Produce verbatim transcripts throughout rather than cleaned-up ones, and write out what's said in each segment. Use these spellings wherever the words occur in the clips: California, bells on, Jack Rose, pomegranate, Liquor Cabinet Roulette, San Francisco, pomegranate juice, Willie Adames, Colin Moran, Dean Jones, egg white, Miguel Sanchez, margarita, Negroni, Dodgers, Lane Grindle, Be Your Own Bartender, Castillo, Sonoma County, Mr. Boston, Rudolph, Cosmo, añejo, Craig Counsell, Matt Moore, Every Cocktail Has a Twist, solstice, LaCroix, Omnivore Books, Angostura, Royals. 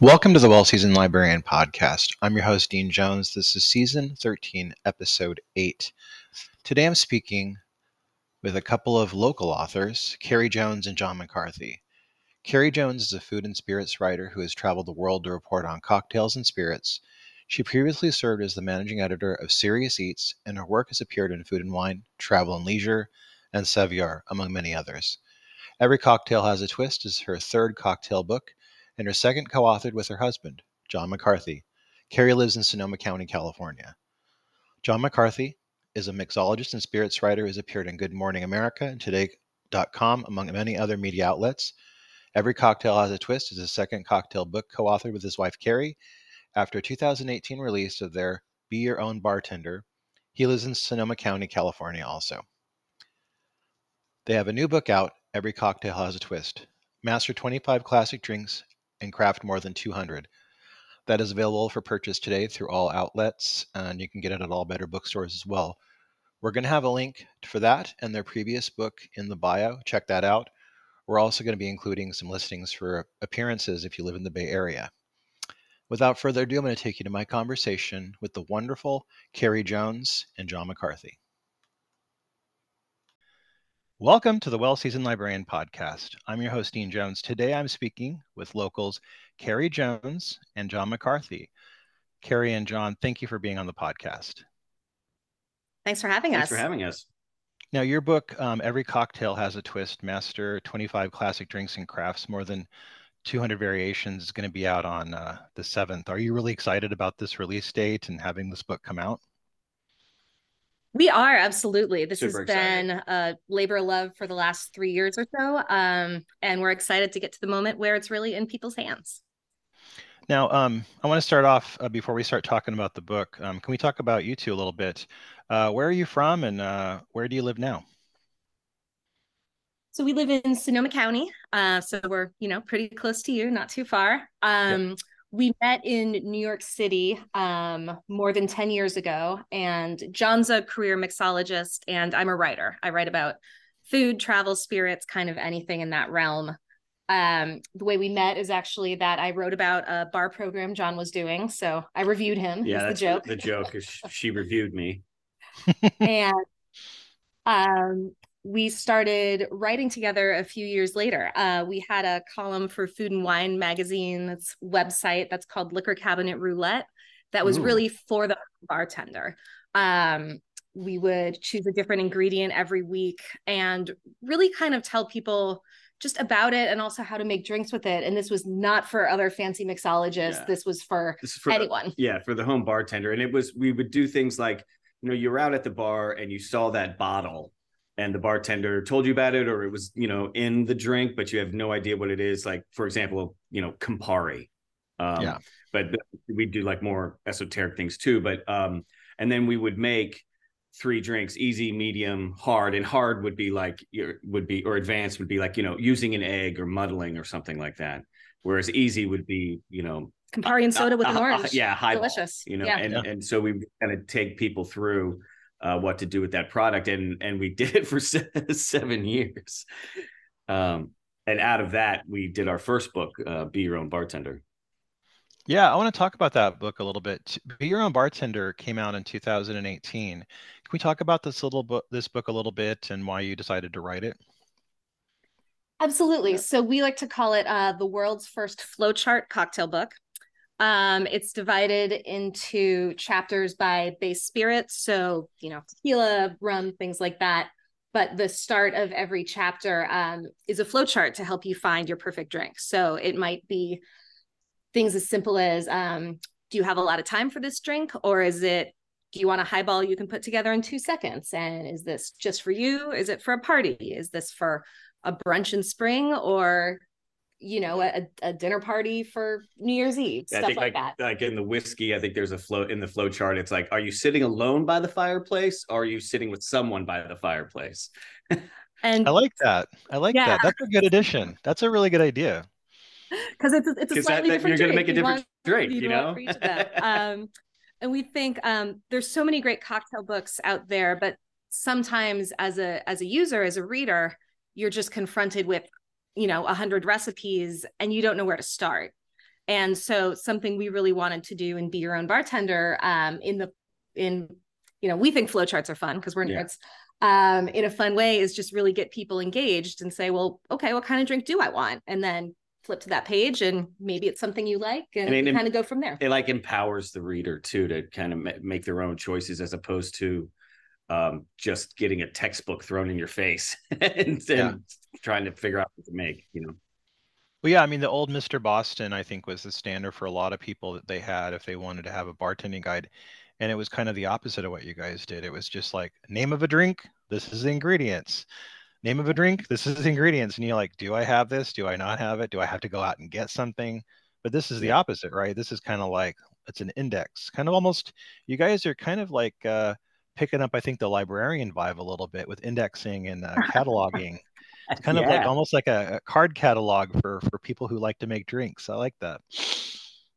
Welcome to the Well-Seasoned Librarian Podcast. I'm your host, Dean Jones. This is Season thirteen, Episode eight. Today I'm speaking with a couple of local authors, Carey Jones and John McCarthy. Carey Jones is a food and spirits writer who has traveled the world to report on cocktails and spirits. She previously served as the managing editor of Serious Eats, and her work has appeared in Food and Wine, Travel and Leisure, and Sevier, among many others. Every Cocktail Has a Twist is her third cocktail book, and her second co-authored with her husband, John McCarthy. Carey lives in Sonoma County, California. John McCarthy is a mixologist and spirits writer who has appeared in Good Morning America and Today dot com, among many other media outlets. Every Cocktail Has a Twist is his second cocktail book co-authored with his wife, Carey. After a two thousand eighteen release of their Be Your Own Bartender, he lives in Sonoma County, California also. They have a new book out, Every Cocktail Has a Twist. Master twenty-five classic drinks and craft more than two hundred. That is available for purchase today through all outlets, and you can get it at all better bookstores as well. We're going to have a link for that and their previous book in the bio. Check that out. We're also going to be including some listings for appearances if you live in the Bay Area. Without further ado, I'm going to take you to my conversation with the wonderful Carey Jones and John McCarthy. Welcome to the Well-Seasoned Librarian Podcast. I'm your host, Dean Jones. Today, I'm speaking with locals Carey Jones and John McCarthy. Carey and John, thank you for being on the podcast. Thanks for having us. Thanks for having us. Now, your book, um, Every Cocktail Has a Twist, Master twenty-five Classic Drinks and Crafts, More Than two hundred Variations, is going to be out on uh, the seventh. Are you really excited about this release date and having this book come out? We are, absolutely. This Super has exciting. been a labor of love for the last three years or so, um, and we're excited to get to the moment where it's really in people's hands. Now, um, I want to start off, uh, before we start talking about the book, um, can we talk about you two a little bit? Uh, where are you from, and uh, where do you live now? So we live in Sonoma County, uh, so we're, you know, pretty close to you, not too far. Um, yep. We met in New York City um, more than ten years ago, and John's a career mixologist, and I'm a writer. I write about food, travel, spirits, kind of anything in that realm. Um, the way we met is actually that I wrote about a bar program John was doing, so I reviewed him. Yeah, that's the joke. The joke is she reviewed me. And um, we started writing together a few years later. Uh, we had a column for Food and Wine magazine's website that's called Liquor Cabinet Roulette that was Ooh. really for the bartender. Um, we would choose a different ingredient every week and really kind of tell people just about it and also how to make drinks with it. And this was not for other fancy mixologists. Yeah. This was for, this for anyone. Yeah, for the home bartender. And it was, we would do things like, you know, you're out at the bar and you saw that bottle, and the bartender told you about it, or it was, you know, in the drink, but you have no idea what it is. Like, for example, you know, Campari. Um, yeah. But we do like more esoteric things too. But um, and then we would make three drinks: easy, medium, hard. And hard would be like would be or advanced would be like, you know, using an egg or muddling or something like that. Whereas easy would be, you know, Campari and soda uh, with uh, an orange. Uh, yeah, high delicious. Ball, you know, yeah. and yeah. and so we kind of take people through Uh, what to do with that product, and and we did it for se- seven years, um, and out of that we did our first book, uh, "Be Your Own Bartender." Yeah, I want to talk about that book a little bit. "Be Your Own Bartender" came out in two thousand eighteen. Can we talk about this little book, this book a little bit, and why you decided to write it? Absolutely. So we like to call it uh, the world's first flowchart cocktail book. Um, it's divided into chapters by base spirits, so, you know, tequila, rum, things like that. But the start of every chapter um, is a flowchart to help you find your perfect drink. So it might be things as simple as, um, do you have a lot of time for this drink? Or is it, do you want a highball you can put together in two seconds? And is this just for you? Is it for a party? Is this for a brunch in spring, or you know, a, a dinner party for New Year's Eve, yeah, stuff I think like, like that. Like in the whiskey, I think there's a flow in the flow chart. It's like, are you sitting alone by the fireplace, or are you sitting with someone by the fireplace? And I like that. I like yeah. that. That's a good addition. That's a really good idea. Because it's a, it's a slightly that, that, different. You're going to make a different you drink, you know. For each of them. um, and we think um, there's so many great cocktail books out there, but sometimes as a as a user, as a reader, you're just confronted with, you know, a hundred recipes, and you don't know where to start. And so something we really wanted to do in Be Your Own Bartender, um, in the, in, you know, we think flowcharts are fun because we're yeah. nerds, um, in a fun way, is just really get people engaged and say, well, okay, what kind of drink do I want? And then flip to that page and maybe it's something you like, and, and it, kind of go from there. It like empowers the reader too, to kind of make their own choices as opposed to um, just getting a textbook thrown in your face and, yeah. and trying to figure out what to make, you know? Well, yeah, I mean, the old Mister Boston, I think, was the standard for a lot of people that they had if they wanted to have a bartending guide. And it was kind of the opposite of what you guys did. It was just like, name of a drink, this is the ingredients. Name of a drink, this is the ingredients. And you're like, do I have this? Do I not have it? Do I have to go out and get something? But this is the opposite, right? This is kind of like, it's an index. Kind of almost, you guys are kind of like uh, picking up, I think, the librarian vibe a little bit with indexing and uh, cataloging. It's kind yeah. of like almost like a, a card catalog for, for people who like to make drinks. I like that.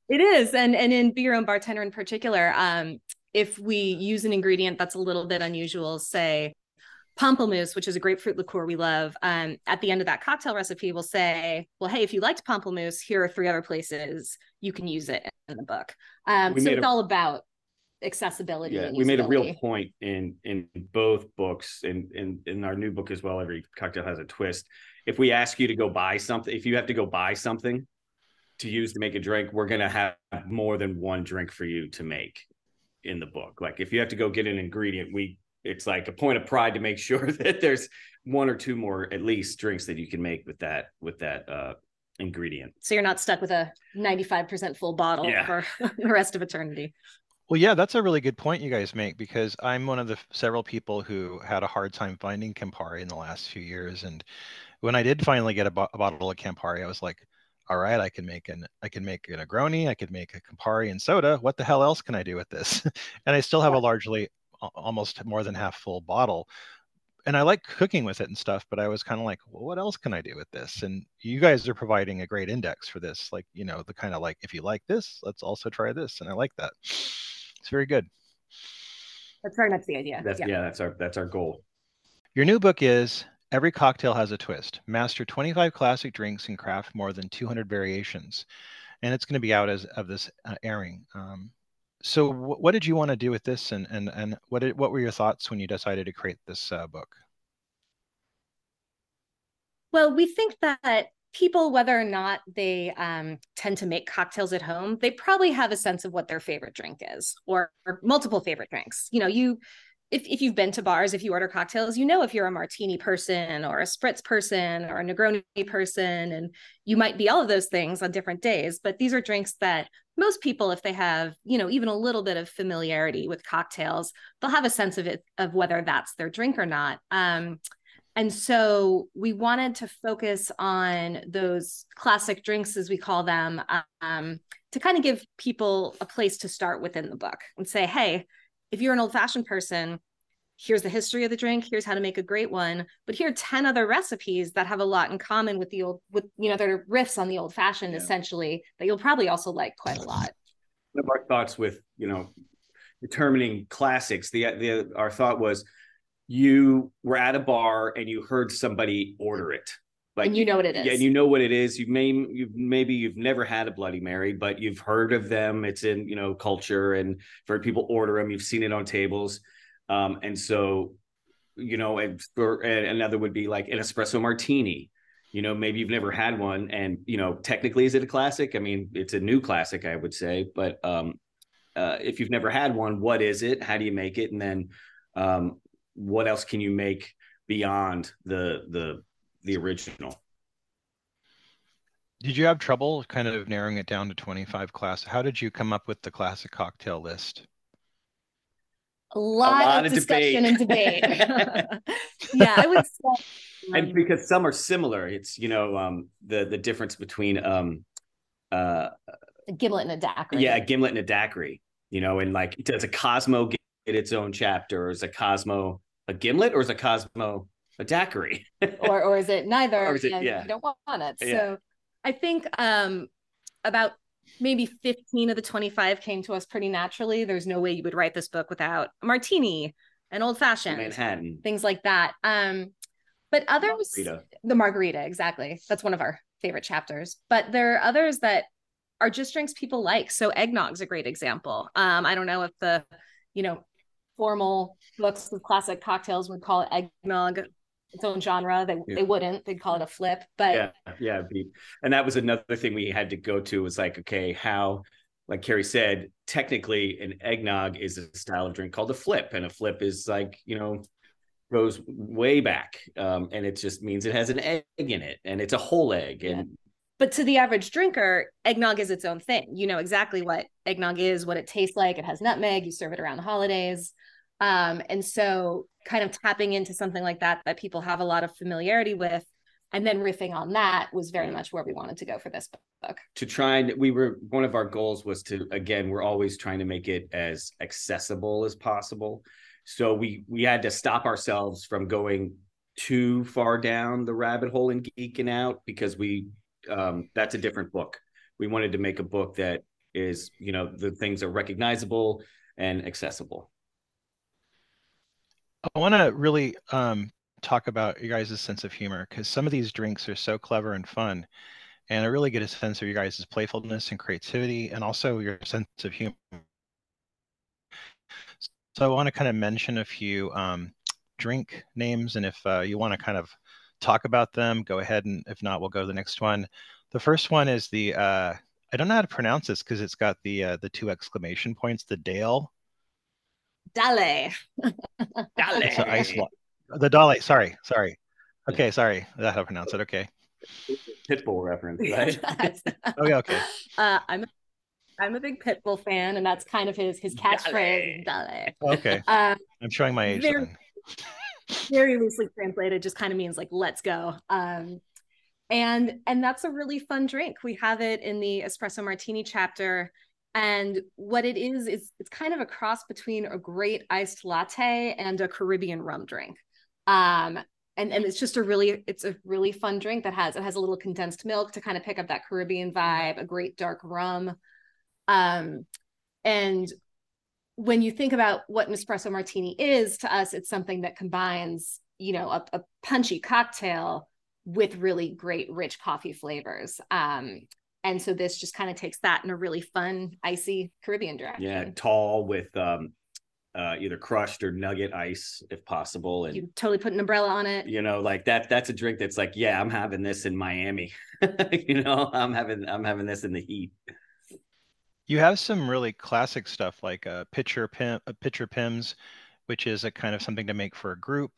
It is. And, and in Be Your Own Bartender in particular, um, if we use an ingredient that's a little bit unusual, say Pampelmousse, which is a grapefruit liqueur we love, um, at the end of that cocktail recipe, we'll say, well, hey, if you liked Pampelmousse, here are three other places you can use it in the book. Um, so it's a, all about accessibility. Yeah, we made a real point in in both books, and in, in, in our new book as well, Every Cocktail Has a Twist. If we ask you to go buy something, if you have to go buy something to use to make a drink, we're going to have more than one drink for you to make in the book. Like if you have to go get an ingredient, we it's like a point of pride to make sure that there's one or two more at least drinks that you can make with that with that uh ingredient. So you're not stuck with a ninety-five percent full bottle yeah. for the rest of eternity. Well, yeah, that's a really good point you guys make, because I'm one of the several people who had a hard time finding Campari in the last few years. And when I did finally get a, bo- a bottle of Campari, I was like, all right, I can make an I can make a Negroni, I could make a Campari and soda. What the hell else can I do with this? And I still have a largely almost more than half full bottle. And I like cooking with it and stuff, but I was kind of like, well, what else can I do with this? And you guys are providing a great index for this. Like, you know, the kind of like, if you like this, let's also try this. And I like that. It's very good. That's very much the idea. That's, yeah. yeah, that's our that's our goal. Your new book is Every Cocktail Has a Twist. Master twenty-five classic drinks and craft more than two hundred variations. And it's going to be out as of this uh, airing. Um, so w- what did you want to do with this? And and and what did, what were your thoughts when you decided to create this uh, book? Well, we think that people, whether or not they um, tend to make cocktails at home, they probably have a sense of what their favorite drink is, or, or multiple favorite drinks. You know, you, if, if you've been to bars, if you order cocktails, you know, if you're a martini person or a spritz person or a Negroni person, and you might be all of those things on different days, but these are drinks that most people, if they have, you know, even a little bit of familiarity with cocktails, they'll have a sense of it, of whether that's their drink or not. Um, And so we wanted to focus on those classic drinks, as we call them, um, to kind of give people a place to start within the book and say, hey, if you're an old-fashioned person, here's the history of the drink, here's how to make a great one, but here are ten other recipes that have a lot in common with the old, with, you know, that are riffs on the old-fashioned, yeah. essentially, that you'll probably also like quite a lot. One of our thoughts with, you know, determining classics, the, the our thought was, you were at a bar and you heard somebody order it. Like, and you know what it is. Yeah, and you know what it is. You may, you've, maybe you've never had a Bloody Mary, but you've heard of them. It's in, you know, culture, and for people order them. You've seen it on tables. Um, and so, you know, and, for, and another would be like an espresso martini. You know, maybe you've never had one. And, you know, technically, is it a classic? I mean, it's a new classic, I would say. But um, uh, if you've never had one, what is it? How do you make it? And then, um, what else can you make beyond the the the original? Did you have trouble kind of narrowing it down to twenty-five class? How did you come up with the classic cocktail list? A lot, a lot of, of discussion debate. and debate. yeah, I would say. And because some are similar, it's, you know, um, the the difference between um, uh, a gimlet and a daiquiri. Yeah, a gimlet and a daiquiri. You know, and like, does a Cosmo get its own chapter, or is a Cosmo a gimlet, or is a Cosmo a daiquiri? or or is it neither? Or is it, and yeah. you don't want it. Yeah. So I think um, about maybe fifteen of the twenty-five came to us pretty naturally. There's no way you would write this book without a martini, an old-fashioned, Manhattan, things like that. Um, but others, margarita. the margarita, exactly. That's one of our favorite chapters. But there are others that are just drinks people like. So eggnog's a great example. Um, I don't know if the, you know, formal books with classic cocktails would call it eggnog, its own genre. They yeah. they wouldn't. They'd call it a flip. But yeah, yeah. And that was another thing we had to go to, was like, okay, how, like Carey said, technically an eggnog is a style of drink called a flip, and a flip is like, you know, goes way back, um, and it just means it has an egg in it, and it's a whole egg. And yeah. But to the average drinker, eggnog is its own thing. You know exactly what eggnog is, what it tastes like. It has nutmeg. You serve it around the holidays. Um, and so kind of tapping into something like that, that people have a lot of familiarity with, and then riffing on that was very much where we wanted to go for this book. To try and, we were, one of our goals was to, again, we're always trying to make it as accessible as possible. So we we had to stop ourselves from going too far down the rabbit hole and geeking out, because we um, that's a different book. We wanted to make a book that is, you know, the things are recognizable and accessible. I want to really um, talk about your guys' sense of humor, because some of these drinks are so clever and fun. And I really get a sense of your guys' playfulness and creativity, and also your sense of humor. So I want to kind of mention a few um, drink names, and if uh, you want to kind of talk about them, go ahead, and if not, we'll go to the next one. The first one is the, uh, I don't know how to pronounce this because it's got the uh, the two exclamation points, the Dale. Dale. Dale. So ice wa- the Dale, sorry, sorry. Okay, sorry, that's how to pronounce it, okay. Pitbull reference, right? okay, okay. Uh, I'm I'm a big Pitbull fan, and that's kind of his his catchphrase. Dale. Okay, um, I'm showing my age. Very, very loosely translated, just kind of means like "let's go," um, and and that's a really fun drink. We have it in the espresso martini chapter, and what it is is it's kind of a cross between a great iced latte and a Caribbean rum drink, um, and and it's just a really it's a really fun drink that has it has a little condensed milk to kind of pick up that Caribbean vibe, a great dark rum. Um, and when you think about what an espresso martini is to us, it's something that combines, you know, a, a punchy cocktail with really great, rich coffee flavors. Um, and so this just kind of takes that in a really fun, icy Caribbean direction. Yeah, tall with um, uh, either crushed or nugget ice, if possible. And you totally put an umbrella on it. You know, like that. That's a drink that's like, yeah, I'm having this in Miami. you know, I'm having I'm having this in the heat. You have some really classic stuff like a pitcher pim, a pitcher pims, which is a kind of something to make for a group.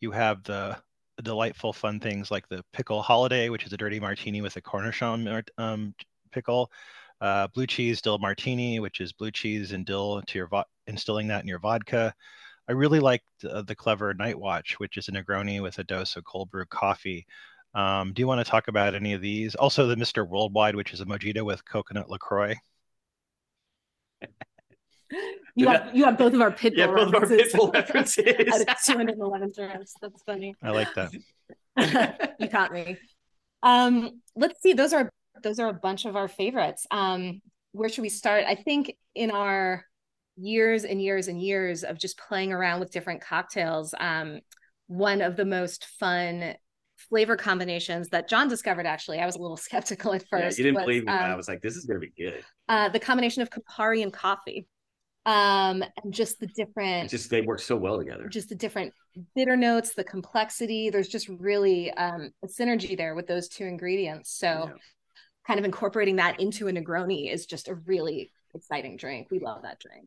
You have the delightful fun things like the pickle holiday, which is a dirty martini with a cornichon um, pickle, uh, blue cheese dill martini, which is blue cheese and dill to your vo- instilling that in your vodka. I really liked uh, the clever night watch, which is a Negroni with a dose of cold brew coffee. Um, do you want to talk about any of these? Also, the Mister Worldwide, which is a mojito with coconut LaCroix. You have you have both of our Pitbull yeah, both references. Of our Pitbull references. two eleven drafts. That's funny. I like that. You caught me. Um, let's see. Those are those are a bunch of our favorites. Um, where should we start? I think in our years and years and years of just playing around with different cocktails, um, one of the most fun flavor combinations that John discovered, actually, I was a little skeptical at first. Yeah, you didn't but, believe me. Um, I was like, this is going to be good. Uh, the combination of Campari and coffee, um, and just the different, it's just they work so well together. Just the different bitter notes, the complexity. There's just really um, a synergy there with those two ingredients. So, yeah. Kind of incorporating that into a Negroni is just a really exciting drink. We love that drink,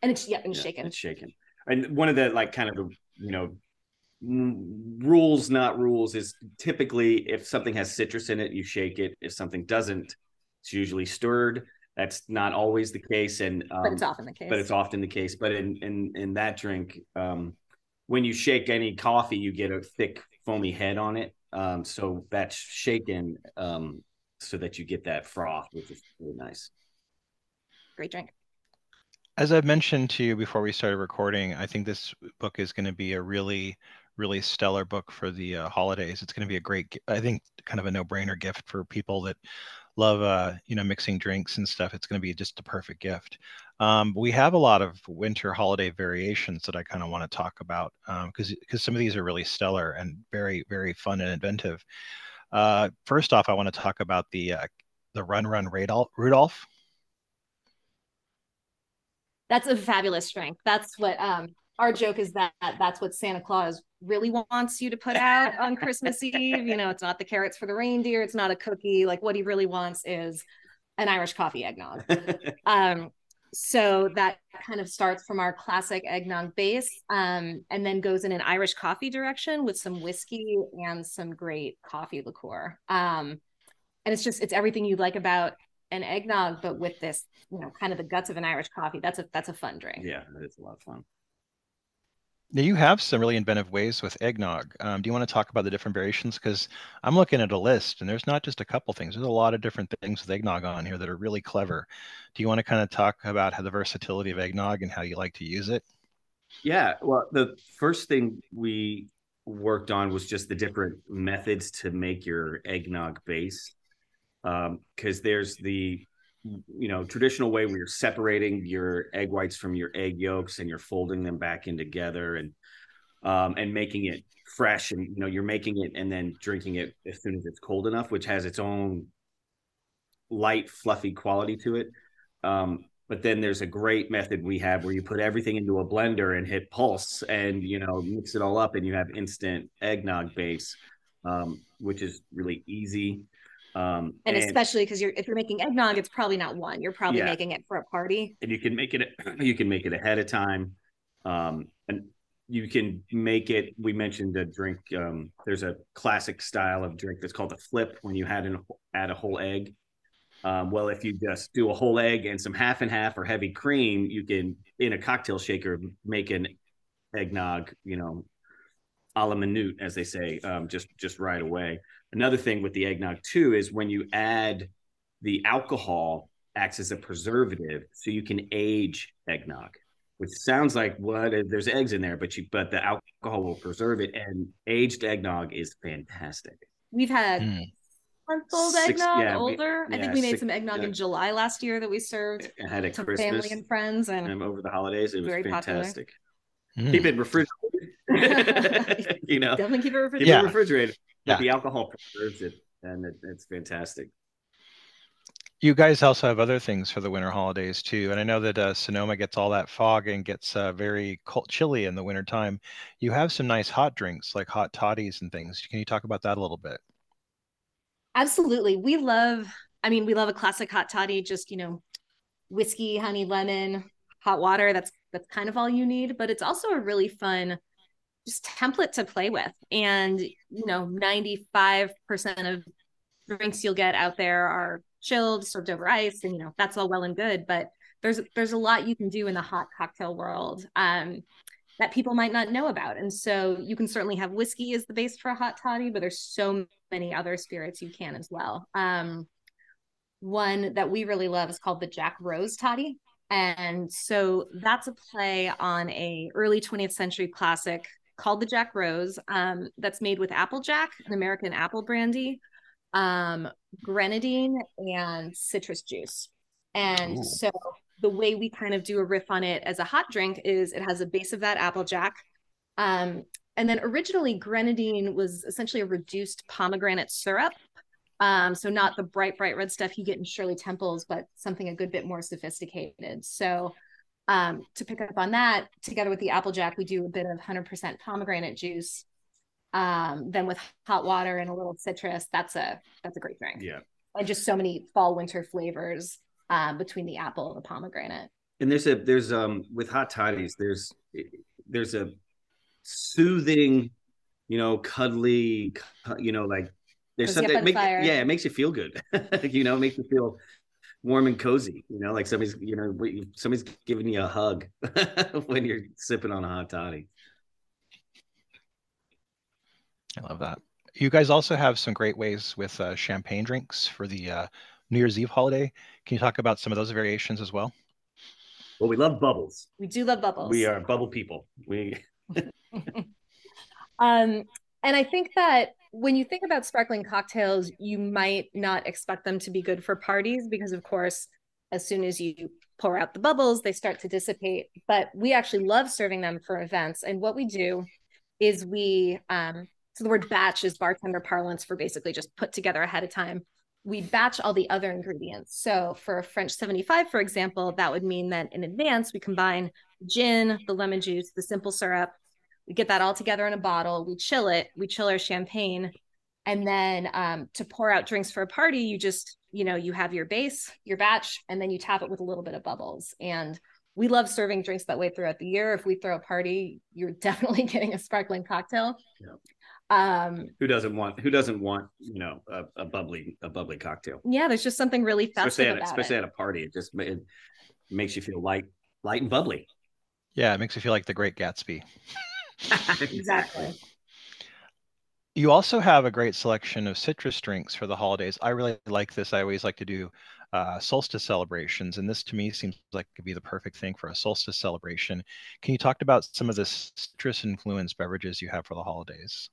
and it's yeah, and yeah, shaken. It's shaken, and one of the like kind of the you know. rules not rules is typically if something has citrus in it, you shake it. If something doesn't, it's usually stirred. That's not always the case, and um, but it's often the case but it's often the case but in in in that drink, um when you shake any coffee, you get a thick foamy head on it, um so that's shaken, um so that you get that froth, which is really nice. Great drink. As I've mentioned to you before we started recording, I think this book is going to be a really really stellar book for the uh, holidays. It's going to be a great, I think, kind of a no-brainer gift for people that love, uh, you know, mixing drinks and stuff. It's going to be just the perfect gift. Um, we have a lot of winter holiday variations that I kind of want to talk about, because um, because some of these are really stellar and very, very fun and inventive. Uh, first off, I want to talk about the uh, the Run Run Rudolph? That's a fabulous drink. That's what um, our joke is, that that's what Santa Claus really wants you to put out on Christmas Eve. You know, it's not the carrots for the reindeer. It's not a cookie. Like, what he really wants is an Irish coffee eggnog. um, so that kind of starts from our classic eggnog base, um, and then goes in an Irish coffee direction with some whiskey and some great coffee liqueur. Um, and it's just, it's everything you like about an eggnog, but with this, you know, kind of the guts of an Irish coffee. That's a that's a fun drink. Yeah, it's a lot of fun. Now you have some really inventive ways with eggnog. Um, do you want to talk about the different variations? Because I'm looking at a list, and there's not just a couple things. There's a lot of different things with eggnog on here that are really clever. Do you want to kind of talk about how the versatility of eggnog and how you like to use it? Yeah. Well, the first thing we worked on was just the different methods to make your eggnog base. Because um, there's the, you know, traditional way where you're separating your egg whites from your egg yolks and you're folding them back in together and um, and making it fresh, and you know you're making it and then drinking it as soon as it's cold enough, which has its own light, fluffy quality to it. Um, but then there's a great method we have where you put everything into a blender and hit pulse and you know mix it all up, and you have instant eggnog base, um, which is really easy. Um, and, and especially because you're, if you're making eggnog, it's probably not one. You're probably yeah. making it for a party. And you can make it, you can make it ahead of time. Um, and you can make it, we mentioned a drink, um, there's a classic style of drink that's called the flip, when you had an, add a whole egg. Um, well, if you just do a whole egg and some half and half or heavy cream, you can, in a cocktail shaker, make an eggnog, you know, a la minute, as they say, um, just, just right away. Another thing with the eggnog too is when you add the alcohol, acts as a preservative, so you can age eggnog, which sounds like what, there's eggs in there, but you, but the alcohol will preserve it, and aged eggnog is fantastic. We've had mm. month-old eggnog, yeah, older. We, yeah, I think we made six, some eggnog uh, in July last year that we served had at to Christmas, family and friends, and, and over the holidays. It was fantastic. Mm. Keep it refrigerated. you know, definitely keep it refrigerated. Yeah. Keep it refrigerated. Yeah. The alcohol preserves it, and it, it's fantastic. You guys also have other things for the winter holidays too, and I know that uh, Sonoma gets all that fog and gets uh, very cold, chilly in the winter time. You have some nice hot drinks like hot toddies and things. Can you talk about that a little bit? Absolutely. We love, I mean, we love a classic hot toddy, just, you know, whiskey, honey, lemon, hot water. That's, that's kind of all you need, but it's also a really fun just template to play with. And, you know, ninety-five percent of drinks you'll get out there are chilled, served over ice, and, you know, that's all well and good, but there's, there's a lot you can do in the hot cocktail world um, that people might not know about. And so you can certainly have whiskey as the base for a hot toddy, but there's so many other spirits you can as well. Um, one that we really love is called the Jack Rose toddy. And so that's a play on a early twentieth century classic called the Jack Rose, um, that's made with Applejack, an American apple brandy, um, grenadine, and citrus juice. And Ooh. so the way we kind of do a riff on it as a hot drink is it has a base of that Applejack. Um, and then originally grenadine was essentially a reduced pomegranate syrup. Um, so not the bright, bright red stuff you get in Shirley Temple's, but something a good bit more sophisticated. So Um, to pick up on that, together with the Applejack, we do a bit of one hundred percent pomegranate juice. Um, then with hot water and a little citrus, that's a that's a great drink. Yeah, and just so many fall winter flavors um, between the apple and the pomegranate. And there's a there's um with hot toddies there's there's a soothing, you know, cuddly, you know, like there's something that makes, yeah, it makes you feel good. you know, it makes you feel warm and cozy, you know, like somebody's, you know, somebody's giving you a hug when you're sipping on a hot toddy. I love that. You guys also have some great ways with uh, champagne drinks for the uh, New Year's Eve holiday. Can you talk about some of those variations as well? Well, we love bubbles. We do love bubbles. We are bubble people. We. um, and I think that when you think about sparkling cocktails, you might not expect them to be good for parties because, of course, as soon as you pour out the bubbles, they start to dissipate. But we actually love serving them for events. And what we do is we, um, so the word batch is bartender parlance for basically just put together ahead of time. we batch all the other ingredients. So for a French seventy-five, for example, that would mean that in advance, we combine gin, the lemon juice, the simple syrup. We get that all together in a bottle. We chill it. We chill our champagne. And then um, to pour out drinks for a party, you just, you know, you have your base, your batch, and then you top it with a little bit of bubbles. And we love serving drinks that way throughout the year. If we throw a party, you're definitely getting a sparkling cocktail. Yeah. Um, who doesn't want, who doesn't want, you know, a, a bubbly, a bubbly cocktail. Yeah. There's just something really festive about it. Especially at a party. It just it makes you feel light, light and bubbly. Yeah. It makes you feel like the Great Gatsby. Exactly. You also have a great selection of citrus drinks for the holidays. I really like this. I always like to do uh, solstice celebrations, and this to me seems like it could be the perfect thing for a solstice celebration. Can you talk about some of the citrus-influenced beverages you have for the holidays?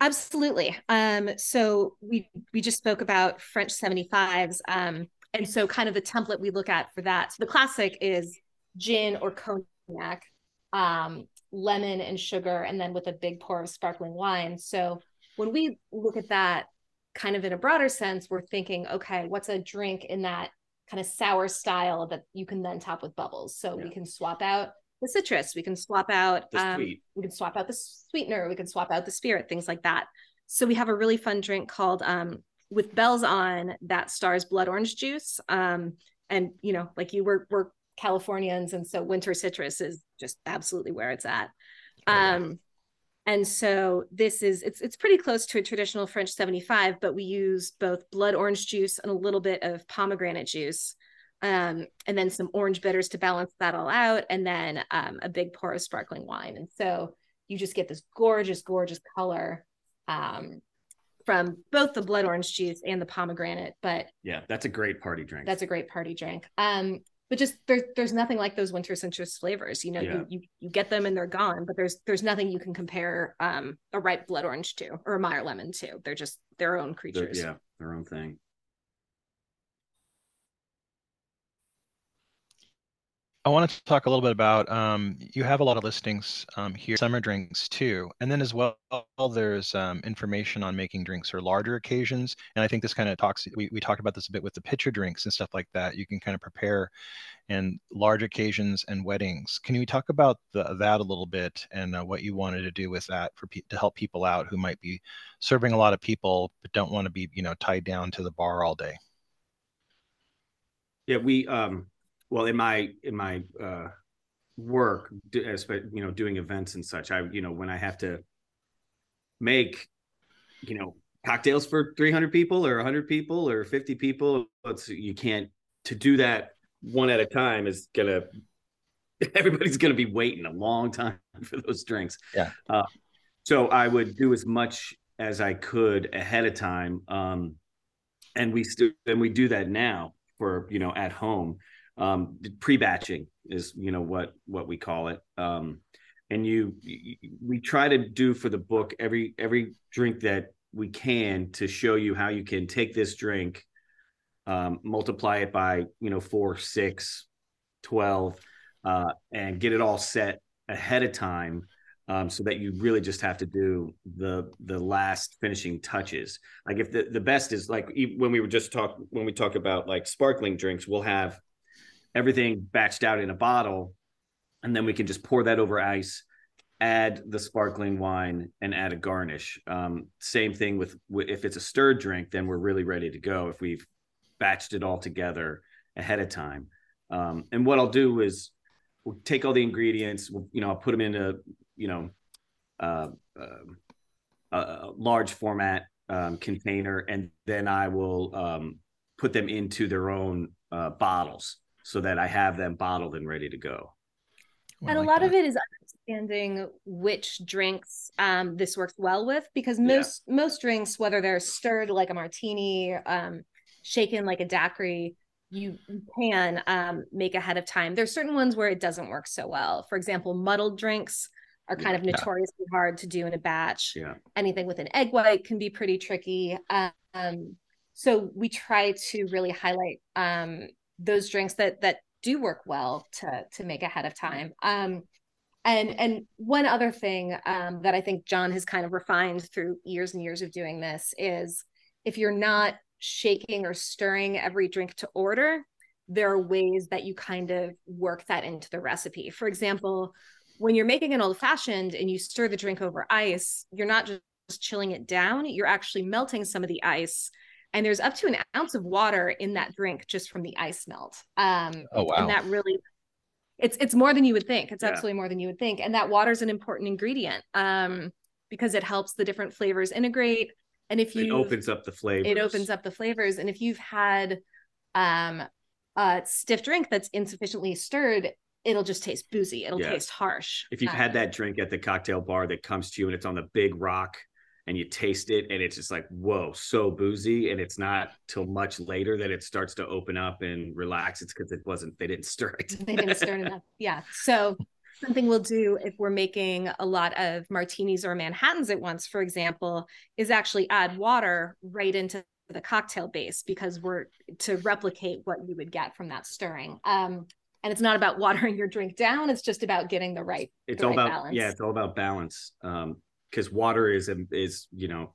Absolutely. Um, so we we just spoke about French seventy-fives, um, and so kind of the template we look at for that. So the classic is gin or cognac. Um, lemon and sugar, and then with a big pour of sparkling wine. So when we look at that kind of in a broader sense, we're thinking, okay, what's a drink in that kind of sour style that you can then top with bubbles? So yeah. we can swap out the citrus, we can swap out the um, sweet. We can swap out the sweetener, we can swap out the spirit, things like that. So we have a really fun drink called um, with bells on that stars blood orange juice. Um, and you know, like you were, we're Californians, and so winter citrus is just absolutely where it's at. Um, and so this is, it's it's pretty close to a traditional French seventy-five, but we use both blood orange juice and a little bit of pomegranate juice, um, and then some orange bitters to balance that all out, and then um, a big pour of sparkling wine. And so you just get this gorgeous, gorgeous color um, from both the blood orange juice and the pomegranate. But yeah, that's a great party drink. That's a great party drink. Um, But just there, there's nothing like those winter citrus flavors. You know, yeah. you, you you get them and they're gone, but there's there's nothing you can compare um, a ripe blood orange to or a Meyer lemon to. They're just their own creatures. They're, yeah, their own thing. I want to talk a little bit about, um, you have a lot of listings um, here, summer drinks too. And then as well, there's um, information on making drinks for larger occasions. And I think this kind of talks, we, we talked about this a bit with the pitcher drinks and stuff like that. You can kind of prepare in large occasions and weddings. Can you talk about the, that a little bit and uh, what you wanted to do with that for pe- to help people out who might be serving a lot of people, but don't want to be, you know, tied down to the bar all day? Yeah, we, um, Well, in my in my uh, work, as you know, doing events and such, I you know when I have to make you know cocktails for three hundred people or one hundred people or fifty people, it's, you can't to do that one at a time is gonna everybody's gonna be waiting a long time for those drinks. Yeah. Uh, so I would do as much as I could ahead of time, um, and we still and we do that now for you know at home. Um, pre-batching is, you know, what, what we call it. Um, and you, you, we try to do for the book, every, every drink that we can to show you how you can take this drink, um, multiply it by, you know, four, six, twelve, uh, and get it all set ahead of time. Um, so that you really just have to do the, the last finishing touches. Like if the, the best is like, when we were just talk, when we talk about like sparkling drinks, we'll have everything batched out in a bottle, and then we can just pour that over ice, add the sparkling wine, and add a garnish. Um, same thing with if it's a stirred drink, then we're really ready to go if we've batched it all together ahead of time. Um, and what I'll do is we'll take all the ingredients, we'll, you know, I'll put them in a, you know, uh, uh, a large format um, container, and then I will um, put them into their own uh, bottles, so that I have them bottled and ready to go. And a lot of it is understanding which drinks um, this works well with, because most yeah. most drinks, whether they're stirred like a martini, um, shaken like a daiquiri, you can um, make ahead of time. There's certain ones where it doesn't work so well. For example, muddled drinks are kind yeah. of notoriously hard to do in a batch. Yeah. Anything with an egg white can be pretty tricky. Um, so we try to really highlight um, those drinks that that do work well to to make ahead of time. Um, and and one other thing um, that I think John has kind of refined through years and years of doing this is if you're not shaking or stirring every drink to order, there are ways that you kind of work that into the recipe. For example, when you're making an old-fashioned and you stir the drink over ice, you're not just chilling it down, you're actually melting some of the ice. And there's up to an ounce of water in that drink just from the ice melt. Um, oh, wow. And that really, it's it's more than you would think. It's yeah. absolutely more than you would think. And that water is an important ingredient um, because it helps the different flavors integrate. And if you- It opens up the flavors. It opens up the flavors. And if you've had um, a stiff drink that's insufficiently stirred, it'll just taste boozy. It'll yeah. taste harsh. If you've um, had that drink at the cocktail bar that comes to you and it's on the big rock, and you taste it and it's just like, whoa, so boozy. And it's not till much later that it starts to open up and relax. It's because it wasn't, they didn't stir it. They didn't stir it enough. Yeah. So something we'll do if we're making a lot of martinis or Manhattans at once, for example, is actually add water right into the cocktail base, because we're to replicate what you would get from that stirring. Um, And it's not about watering your drink down. It's just about getting the right, it's the all right about, balance. Yeah, it's all about balance. Um, Because water is, is you know,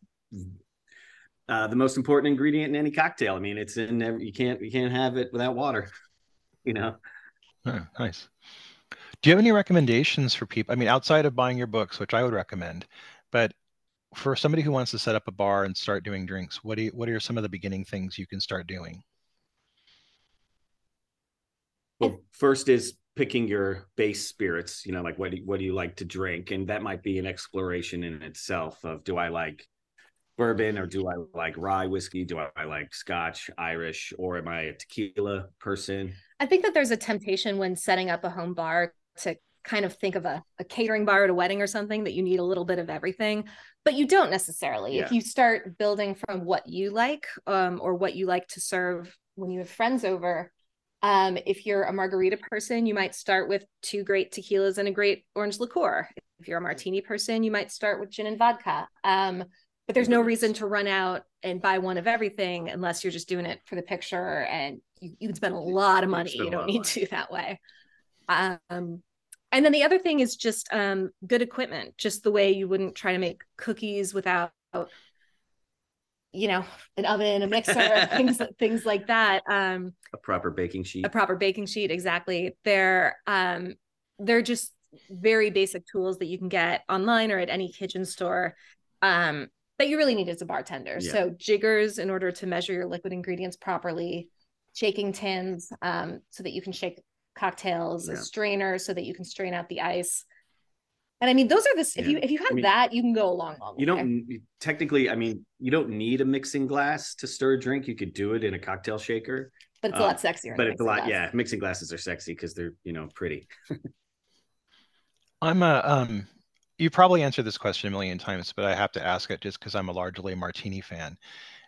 uh, the most important ingredient in any cocktail. I mean, it's in every, you can't you can't have it without water, you know. Oh, nice. Do you have any recommendations for people? I mean, outside of buying your books, which I would recommend, but for somebody who wants to set up a bar and start doing drinks, what do you, what are some of the beginning things you can start doing? Well, first is picking your base spirits, you know, like what do, what do you like to drink? And that might be an exploration in itself of, do I like bourbon or do I like rye whiskey? Do I, I like Scotch, Irish, or am I a tequila person? I think that there's a temptation when setting up a home bar to kind of think of a, a catering bar at a wedding or something, that you need a little bit of everything, but you don't necessarily. Yeah. If you start building from what you like um, or what you like to serve when you have friends over, Um, if you're a margarita person, you might start with two great tequilas and a great orange liqueur. If you're a martini person, you might start with gin and vodka. Um, but there's no reason to run out and buy one of everything unless you're just doing it for the picture, and you, you would spend a lot of money. You don't need to that way. Um, and then the other thing is just um, good equipment, just the way you wouldn't try to make cookies without, you know, an oven, a mixer, things, things like that. Um, a proper baking sheet. A proper baking sheet, exactly. They're, um, they're just very basic tools that you can get online or at any kitchen store um, that you really need as a bartender. Yeah. So jiggers in order to measure your liquid ingredients properly, shaking tins um, so that you can shake cocktails, yeah. a strainer so that you can strain out the ice. And I mean, those are the, if yeah. you, if you have I mean, that, you can go a long, long way. You don't technically, I mean, you don't need a mixing glass to stir a drink. You could do it in a cocktail shaker, but it's uh, a lot sexier. But it's a lot. Glass. Yeah. Mixing glasses are sexy because they're, you know, pretty. I'm a, um, you probably answered this question a million times, but I have to ask it just because I'm a largely martini fan,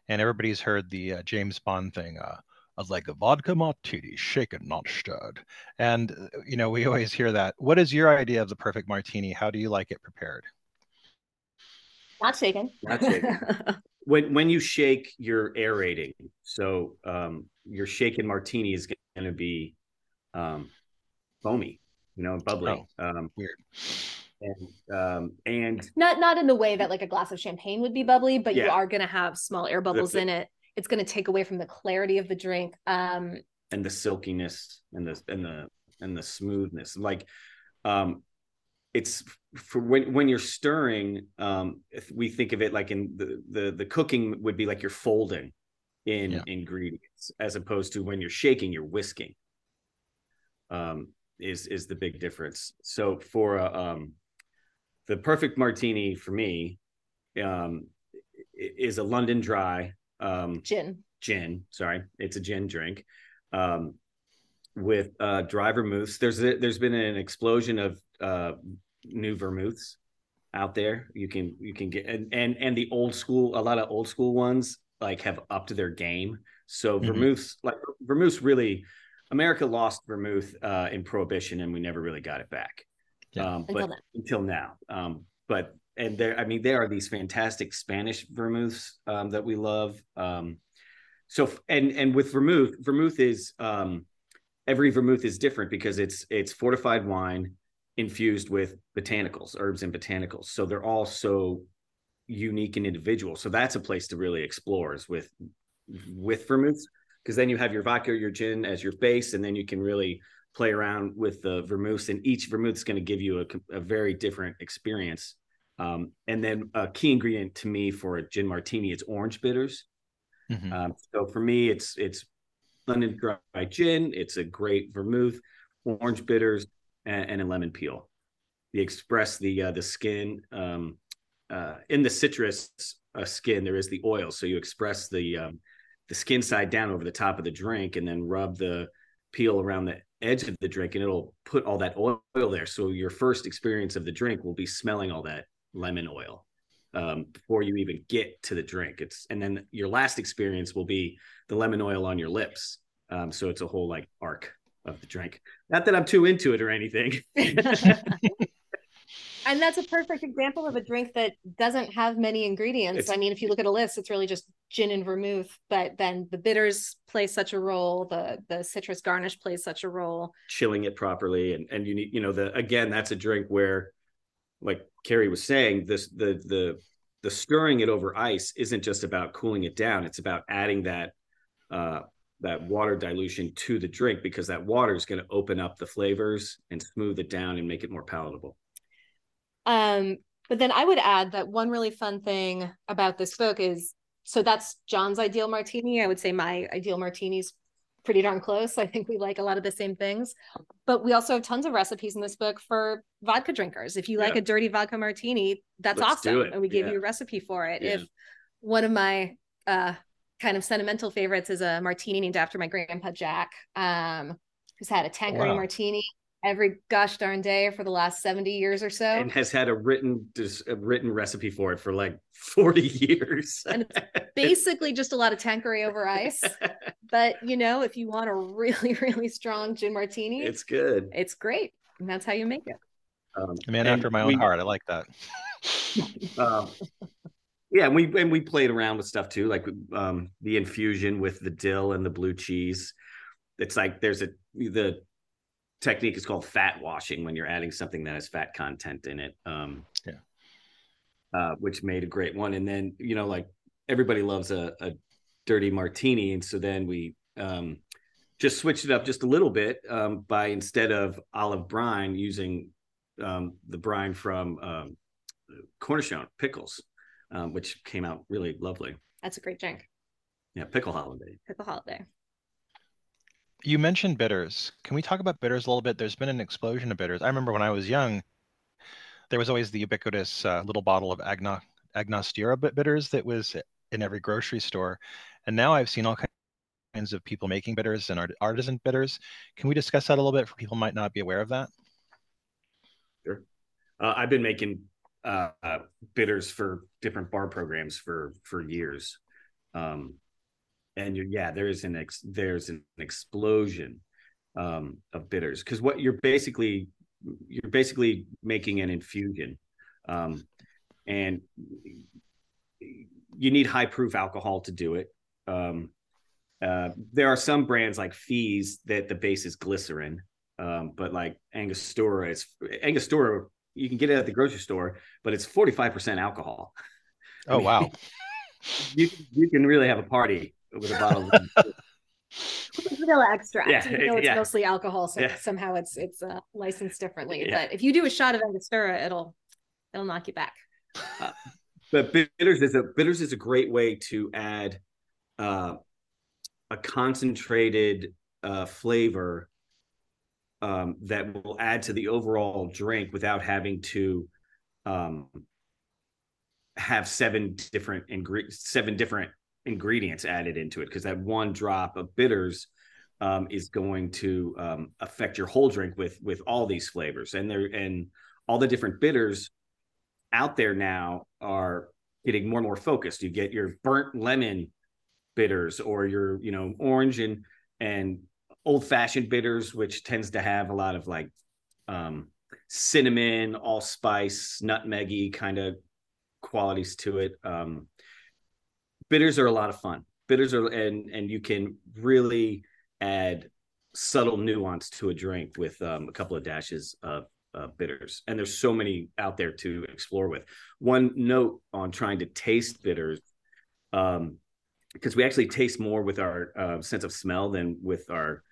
and everybody's heard the uh, James Bond thing. Uh, I'd like a vodka martini, shaken, not stirred. And, you know, we always hear that. What is your idea of the perfect martini? How do you like it prepared? Not shaken. Not shaken. when, when you shake, you're aerating. So um, your shaken martini is going to be um, foamy, you know, bubbly. Oh, um, weird. And, um, and not, not in the way that like a glass of champagne would be bubbly, but yeah. you are going to have small air bubbles the, in it. It's going to take away from the clarity of the drink, um, and the silkiness and the and the and the smoothness. Like, um, it's for when when you're stirring. Um, if we think of it like in the the the cooking would be like you're folding in yeah. ingredients, as opposed to when you're shaking, you're whisking. Um, is is the big difference. So for a, um, the perfect martini for me, um, is a London dry. Um, gin, gin. Sorry, it's a gin drink um, with uh, dry vermouths. There's a, there's been an explosion of uh, new vermouths out there. You can you can get and, and and the old school. A lot of old school ones like have upped their game. So mm-hmm. vermouths like vermouths really. America lost vermouth uh, in Prohibition, and we never really got it back. Yeah. Um, until but now. until now, um, but. And there, I mean, there are these fantastic Spanish vermouths um, that we love. Um, so, and and with vermouth, vermouth is um, every vermouth is different because it's it's fortified wine infused with botanicals, herbs and botanicals. So they're all so unique and individual. So that's a place to really explore is with with vermouths, because then you have your vodka, your gin as your base, and then you can really play around with the vermouths, and each vermouth is going to give you a, a very different experience. Um, and then a key ingredient to me for a gin martini, it's orange bitters. Mm-hmm. Um, so for me, it's it's London dry gin, it's a great vermouth, orange bitters, and, and a lemon peel. They express the uh, the skin um, uh, in the citrus uh, skin. There is the oil, so you express the um, the skin side down over the top of the drink, and then rub the peel around the edge of the drink, and it'll put all that oil there. So your first experience of the drink will be smelling all that lemon oil um, before you even get to the drink. It's and then your last experience will be the lemon oil on your lips. Um, so it's a whole like arc of the drink. Not that I'm too into it or anything. And that's a perfect example of a drink that doesn't have many ingredients. It's, I mean, if you look at a list, it's really just gin and vermouth, but then the bitters play such a role. The the citrus garnish plays such a role. Chilling it properly. And, and you need, you know, the, again, that's a drink where, like Carey was saying, this, the, the, the stirring it over ice isn't just about cooling it down. It's about adding that, uh, that water dilution to the drink, because that water is going to open up the flavors and smooth it down and make it more palatable. Um, but then I would add that one really fun thing about this book is, so that's John's ideal martini. I would say my ideal martini's pretty darn close. I think we like a lot of the same things, but we also have tons of recipes in this book for vodka drinkers. If you like yeah. a dirty vodka martini, that's Let's awesome. And we give yeah. you a recipe for it. Yeah. If one of my, uh, kind of sentimental favorites is a martini named after my grandpa, Jack, um, who's had a Tanqueray wow. martini every gosh darn day for the last seventy years or so, and has had a written a written recipe for it for like forty years. And it's basically just a lot of Tanqueray over ice, but you know, if you want a really really strong gin martini, it's good, it's great, and that's how you make it. Um, a man after my own we, heart. I like that. um yeah and we and we played around with stuff too, like um the infusion with the dill and the blue cheese. It's like there's a the technique is called fat washing, when you're adding something that has fat content in it, um, yeah. uh, which made a great one. And then, you know, like everybody loves a, a dirty martini. And so then we um, just switched it up just a little bit um, by, instead of olive brine, using um, the brine from um, cornichon pickles, um, which came out really lovely. That's a great drink. Yeah, pickle holiday. Pickle holiday. You mentioned bitters. Can we talk about bitters a little bit? There's been an explosion of bitters. I remember when I was young, there was always the ubiquitous uh, little bottle of eggnog, agnostura bitters that was in every grocery store. And now I've seen all kinds of people making bitters and artisan bitters. Can we discuss that a little bit for people who might not be aware of that? Sure. Uh, I've been making uh, uh, bitters for different bar programs for, for years. Um, And you're, yeah, there is an ex, there's an explosion um, of bitters, because what you're basically you're basically making an infusion, um, and you need high proof alcohol to do it. Um, uh, there are some brands like Fees that the base is glycerin, um, but like Angostura is Angostura. You can get it at the grocery store, but it's forty-five percent alcohol. Oh, I mean, wow! You you can really have a party with a bottle of vanilla extract. Yeah, you know, it's yeah. mostly alcohol, so yeah. somehow it's it's uh, licensed differently. Yeah. But if you do a shot of Angostura, it'll it'll knock you back. Uh, but bitters is a bitters is a great way to add uh, a concentrated uh, flavor um, that will add to the overall drink without having to um, have seven different ingredients, seven different ingredients added into it, because that one drop of bitters um, is going to um, affect your whole drink with with all these flavors. And there and all the different bitters out there now are getting more and more focused. You get your burnt lemon bitters, or your you know orange and and old-fashioned bitters, which tends to have a lot of like um, cinnamon, allspice, nutmeggy kind of qualities to it. Um, Bitters are a lot of fun. Bitters are, and and you can really add subtle nuance to a drink with um, a couple of dashes of uh, bitters. And there's so many out there to explore with. One note on trying to taste bitters, um, because we actually taste more with our uh, sense of smell than with our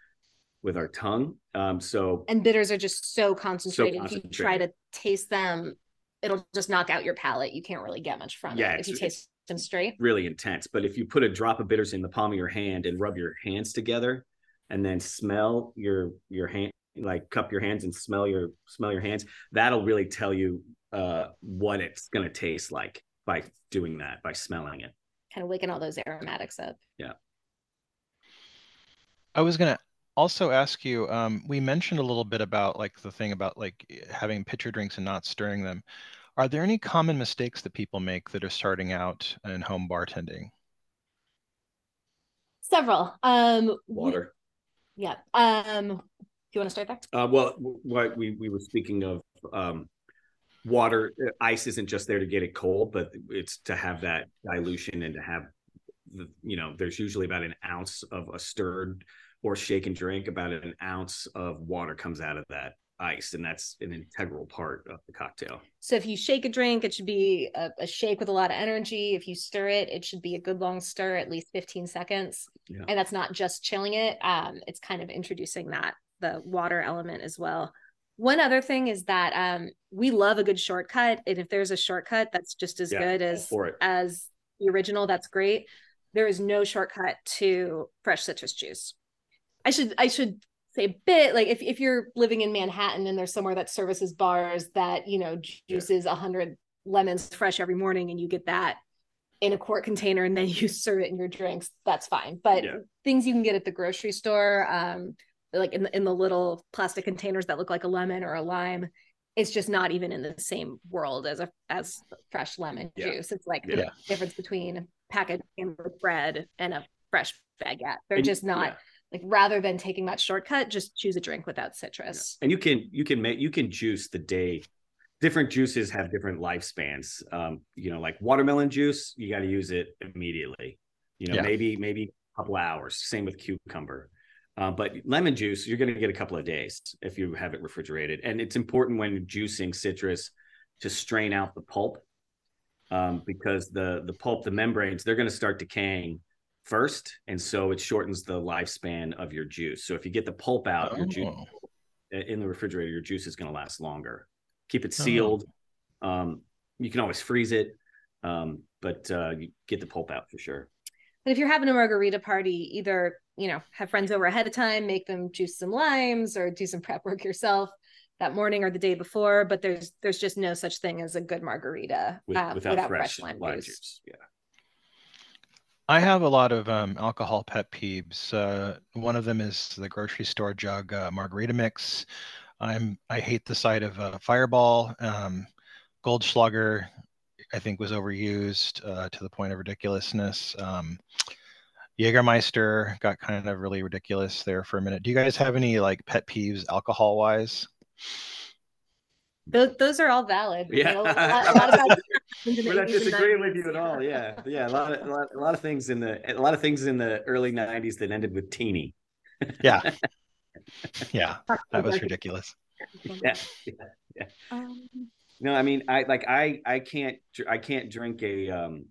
with our tongue. Um, so and bitters are just so concentrated. So concentrated. If you try to taste them, it'll just knock out your palate. You can't really get much from yeah, it if you taste them straight. Really intense. But if you put a drop of bitters in the palm of your hand and rub your hands together and then smell your your hand, like cup your hands and smell your smell your hands, that'll really tell you uh, what it's going to taste like by doing that, by smelling it. Kind of waking all those aromatics up. Yeah. I was going to also ask you, um, we mentioned a little bit about like the thing about like having pitcher drinks and not stirring them. Are there any common mistakes that people make that are starting out in home bartending? Several. Um, Water. We, yeah. Um, do you want to start there? Uh, well, what we, we were speaking of, um, water, ice isn't just there to get it cold, but it's to have that dilution and to have, the, you know, there's usually about an ounce of a stirred or shaken drink, about an ounce of water comes out of that ice. And that's an integral part of the cocktail. So if you shake a drink, it should be a, a shake with a lot of energy. If you stir it, it should be a good long stir, at least fifteen seconds. Yeah. And that's not just chilling it. Um, it's kind of introducing that, the water element as well. One other thing is that um, we love a good shortcut. And if there's a shortcut that's just as yeah, good as, as the original, that's great. There is no shortcut to fresh citrus juice. I should I should say a bit, like if, if you're living in Manhattan and there's somewhere that services bars that, you know, juices yeah. one hundred lemons fresh every morning and you get that in a quart container and then you serve it in your drinks, that's fine. But yeah. things you can get at the grocery store, um, like in the, in the little plastic containers that look like a lemon or a lime, it's just not even in the same world as a as fresh lemon yeah. juice. It's like yeah. the difference between a package of bread and a fresh baguette. They're and, just not yeah. like, rather than taking that shortcut, just choose a drink without citrus. Yeah. And you can you can make you can juice the day. Different juices have different lifespans. Um, you know, like watermelon juice, you got to use it immediately. You know, yeah. maybe maybe a couple hours. Same with cucumber. Uh, but lemon juice, you're going to get a couple of days if you have it refrigerated. And it's important when juicing citrus to strain out the pulp um, because the the pulp, the membranes, they're going to start decaying first. And so it shortens the lifespan of your juice. So if you get the pulp out oh. your juice, in the refrigerator, your juice is going to last longer. Keep it sealed. Oh. Um, you can always freeze it, um, but uh, you get the pulp out for sure. But if you're having a margarita party, either, you know, have friends over ahead of time, make them juice some limes or do some prep work yourself that morning or the day before. But there's there's just no such thing as a good margarita With, uh, without, without fresh, fresh lime, lime juice. juice. Yeah. I have a lot of um, alcohol pet peeves. Uh, one of them is the grocery store jug uh, margarita mix. I'm I hate the sight of uh, Fireball, um, Goldschlager. I think was overused uh, to the point of ridiculousness. Um, Jägermeister got kind of really ridiculous there for a minute. Do you guys have any like pet peeves alcohol wise? Those, those are all valid. Yeah. You know, a lot, a lot of we're not disagreeing with you at all. Yeah. Yeah. A lot of, a lot, a lot of things in the, a lot of things in the early nineties that ended with teeny. Yeah. Yeah. That was ridiculous. Yeah. Yeah. Yeah. Um, No, I mean, I like I I can't I can't drink a um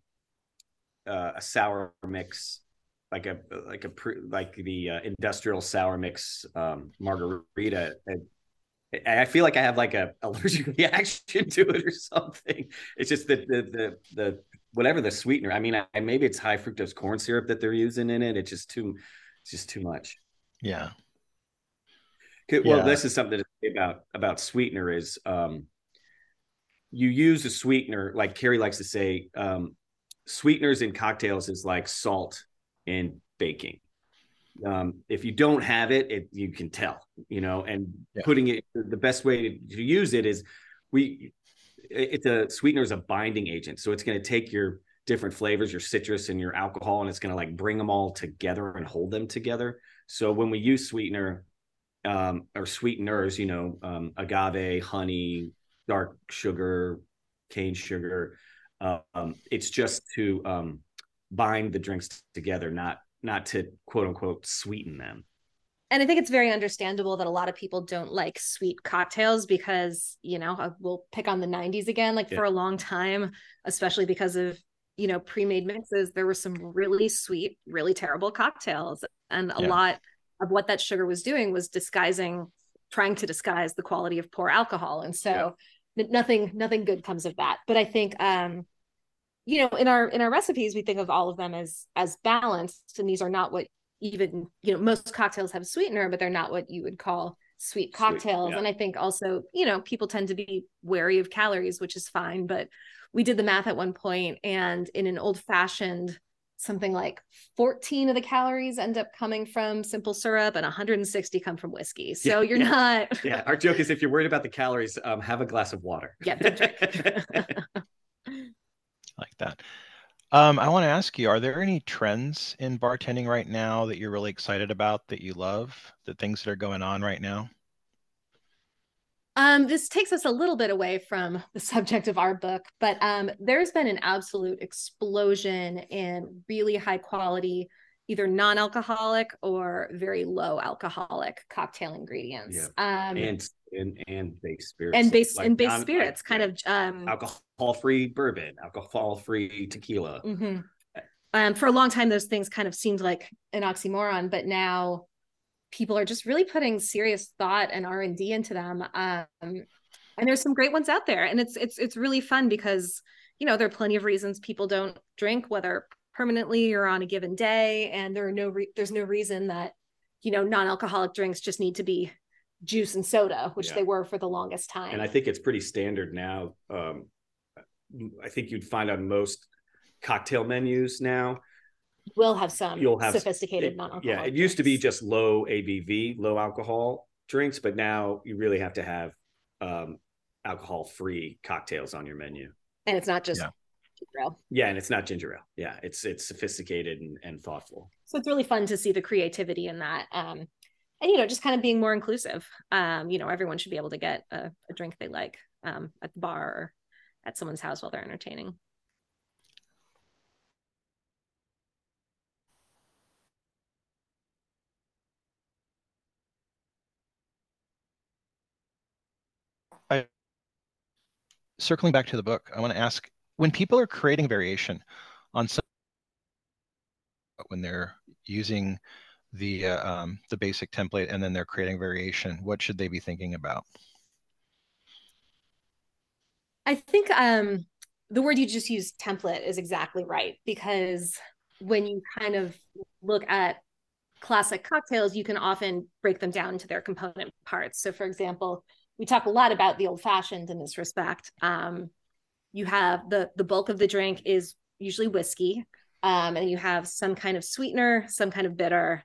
uh, a sour mix like a like a like the uh, industrial sour mix um, margarita. I, I feel like I have like a allergic reaction to it or something. It's just that the the the whatever the sweetener. I mean, I, maybe it's high fructose corn syrup that they're using in it. It's just too it's just too much. Yeah. Well, yeah. This is something to say about about sweetener is. Um, You use a sweetener, like Carey likes to say, um, sweeteners in cocktails is like salt in baking. Um, if you don't have it, it, you can tell, you know, and yeah. putting it, the best way to, to use it is we, it's a sweetener is a binding agent. So it's going to take your different flavors, your citrus and your alcohol, and it's going to like bring them all together and hold them together. So when we use sweetener um, or sweeteners, you know, um, agave, honey, dark sugar, cane sugar. Um, it's just to um, bind the drinks together, not not to quote unquote sweeten them. And I think it's very understandable that a lot of people don't like sweet cocktails because, you know, we'll pick on the nineties again, like yeah. for a long time, especially because of, you know, pre-made mixes, there were some really sweet, really terrible cocktails. And a yeah. lot of what that sugar was doing was disguising, trying to disguise the quality of poor alcohol. And so yeah. nothing, nothing good comes of that. But I think, um, you know, in our, in our recipes, we think of all of them as, as balanced, and these are not what even, you know, most cocktails have sweetener, but they're not what you would call sweet cocktails. Sweet, yeah. And I think also, you know, people tend to be wary of calories, which is fine. But we did the math at one point, and in an old-fashioned, something like fourteen of the calories end up coming from simple syrup and one hundred sixty come from whiskey. So yeah, you're yeah. not. Yeah. Our joke is if you're worried about the calories, um, have a glass of water. Yeah. Don't drink. I like that. Um, I want to ask you, are there any trends in bartending right now that you're really excited about, that you love, the things that are going on right now? Um, this takes us a little bit away from the subject of our book, but um, there's been an absolute explosion in really high quality, either non-alcoholic or very low alcoholic cocktail ingredients. Yeah. Um, and and and base spirits. And base like and base non, spirits, like, kind of um, alcohol-free bourbon, alcohol-free tequila. Mm-hmm. Um, for a long time, those things kind of seemed like an oxymoron, but now people are just really putting serious thought and R and D into them. Um, and there's some great ones out there, and it's it's it's really fun because, you know, there are plenty of reasons people don't drink, whether permanently or on a given day. And there are no, re- there's no reason that, you know, non-alcoholic drinks just need to be juice and soda, which yeah. they were for the longest time. And I think it's pretty standard now. Um, I think you'd find on most cocktail menus now, We'll have some You'll have sophisticated it, non-alcoholic Yeah, it drinks. Used to be just low A B V, low alcohol drinks, but now you really have to have um, alcohol-free cocktails on your menu. And it's not just yeah. ginger ale. Yeah, and it's not ginger ale. Yeah, it's it's sophisticated and, and thoughtful. So it's really fun to see the creativity in that. Um, and, you know, just kind of being more inclusive. Um, you know, everyone should be able to get a, a drink they like um, at the bar or at someone's house while they're entertaining. Circling back to the book, I want to ask, when people are creating variation on some, when they're using the uh, um, the basic template and then they're creating variation, what should they be thinking about? I think um, the word you just used, template, is exactly right, because when you kind of look at classic cocktails, you can often break them down into their component parts. So, for example, we talk a lot about the old-fashioned in this respect. Um, you have the the bulk of the drink is usually whiskey, um, and you have some kind of sweetener, some kind of bitter,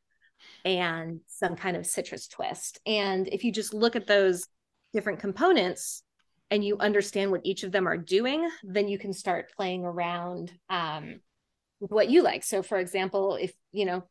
and some kind of citrus twist. And if you just look at those different components and you understand what each of them are doing, then you can start playing around um, with what you like. So, for example, if you know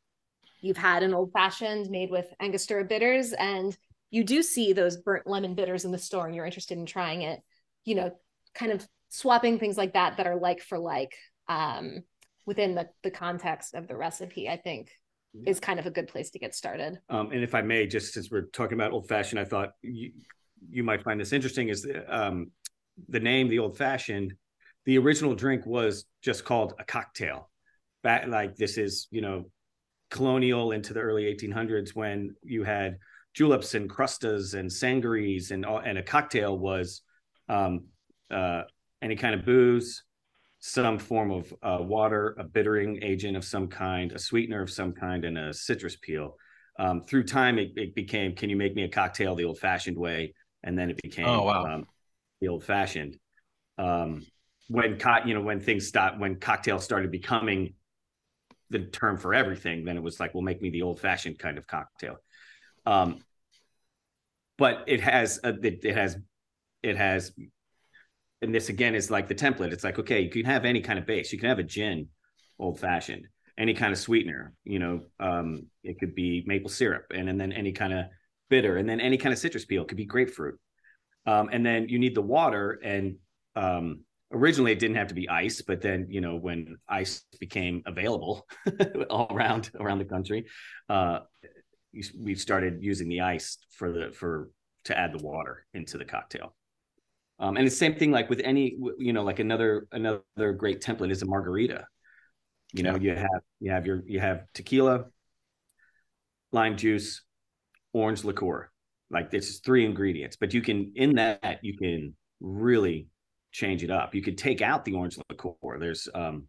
you've had an old-fashioned made with Angostura bitters and you do see those burnt lemon bitters in the store and you're interested in trying it, you know, kind of swapping things like that, that are like for like um, within the, the context of the recipe, I think yeah. is kind of a good place to get started. Um, and if I may, just since we're talking about old fashioned, I thought you, you might find this interesting is the, um, the name, the old fashioned, the original drink was just called a cocktail. Back, like this is, you know, colonial into the early eighteen hundreds when you had juleps and crustas and sangries and all, and a cocktail was um, uh, any kind of booze, some form of uh, water, a bittering agent of some kind, a sweetener of some kind, and a citrus peel. Um, through time, it, it became, can you make me a cocktail the old-fashioned way? And then it became oh, wow. um, the old-fashioned. Um, when co- you know when things stopped, when cocktails started becoming the term for everything, then it was like, well, make me the old-fashioned kind of cocktail. Um, but it has, a, it, it has, it has, and this again is like the template. It's like, okay, you can have any kind of base. You can have a gin, old fashioned, any kind of sweetener, you know, um, it could be maple syrup and, and then any kind of bitter and then any kind of citrus peel. It could be grapefruit. Um, and then you need the water. And, um, originally it didn't have to be ice, but then, you know, when ice became available all around, around the country, uh, we started using the ice for the for to add the water into the cocktail. Um, and the same thing, like with any, you know, like another another great template is a margarita. You know, you have you have your you have tequila, lime juice, orange liqueur. Like this is three ingredients, but you can in that you can really change it up. You could take out the orange liqueur. There's um,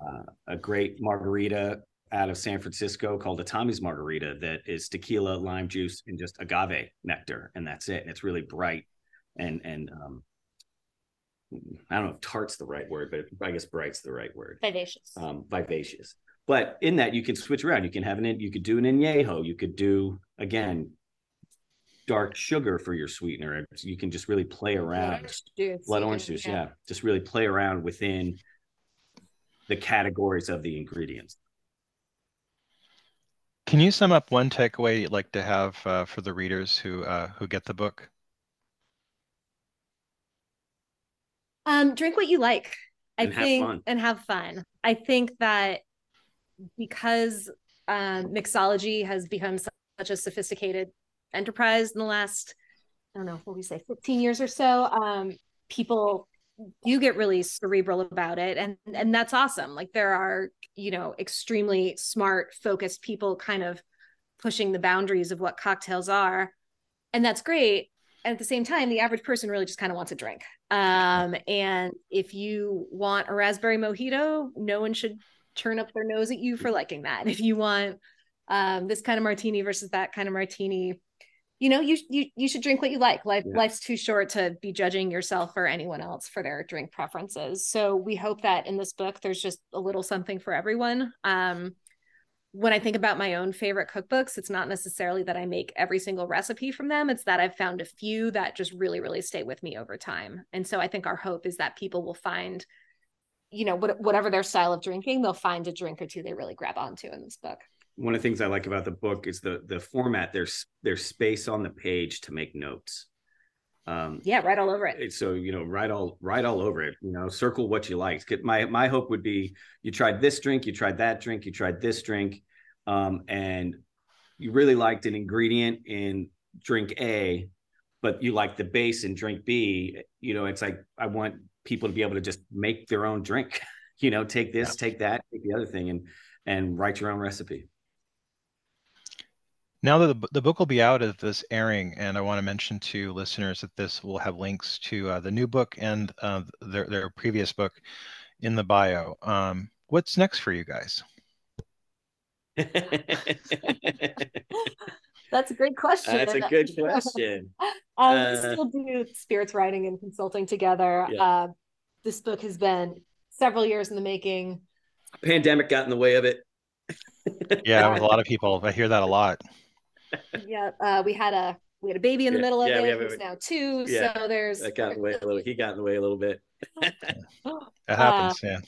uh, a great margarita out of San Francisco called a Tommy's margarita that is tequila, lime juice, and just agave nectar, and that's it. And it's really bright and and um, I don't know if tart's the right word, but I guess bright's the right word. Vivacious. Um, vivacious. But in that you can switch around. You can have an you could do an añejo. You could do again. Dark sugar for your sweetener. You can just really play around. Blood orange juice, yeah. yeah. Just really play around within the categories of the ingredients. Can you sum up one takeaway you'd like to have uh, for the readers who uh, who get the book? Um, drink what you like. I and think have and have fun. I think that because um, mixology has become such a sophisticated enterprise in the last, I don't know, what do we say, fifteen years or so, um, people do get really cerebral about it. And, and that's awesome. Like there are, you know, extremely smart, focused people kind of pushing the boundaries of what cocktails are. And that's great. And at the same time, the average person really just kind of wants a drink. Um, and if you want a raspberry mojito, no one should turn up their nose at you for liking that. And if you want um, this kind of martini versus that kind of martini, you know, you, you, you should drink what you like. Life, yeah. Life's too short to be judging yourself or anyone else for their drink preferences. So we hope that in this book, there's just a little something for everyone. Um, when I think about my own favorite cookbooks, it's not necessarily that I make every single recipe from them. It's that I've found a few that just really, really stay with me over time. And so I think our hope is that people will find, you know, what, whatever their style of drinking, they'll find a drink or two they really grab onto in this book. One of the things I like about the book is the the format. There's there's space on the page to make notes. Um, yeah, right all over it. So you know, right all right all over it. You know, circle what you like. My my hope would be you tried this drink, you tried that drink, you tried this drink, um, and you really liked an ingredient in drink A, but you liked the base in drink B. You know, it's like I want people to be able to just make their own drink. You know, take this, yeah. take that, take the other thing, and and write your own recipe. Now that the, the book will be out of this airing, and I want to mention to listeners that this will have links to uh, the new book and uh, their, their previous book in the bio. Um, what's next for you guys? That's a great question. That's a good question. um, uh, we still do spirits writing and consulting together. Yeah. Uh, this book has been several years in the making. Pandemic got in the way of it. Yeah, with a lot of people. I hear that a lot. Yeah, uh, we had a we had a baby in the yeah, middle of yeah, it. Who's now two. Yeah, so there's that got in the way a little. He got in the way a little bit. That happens. Uh,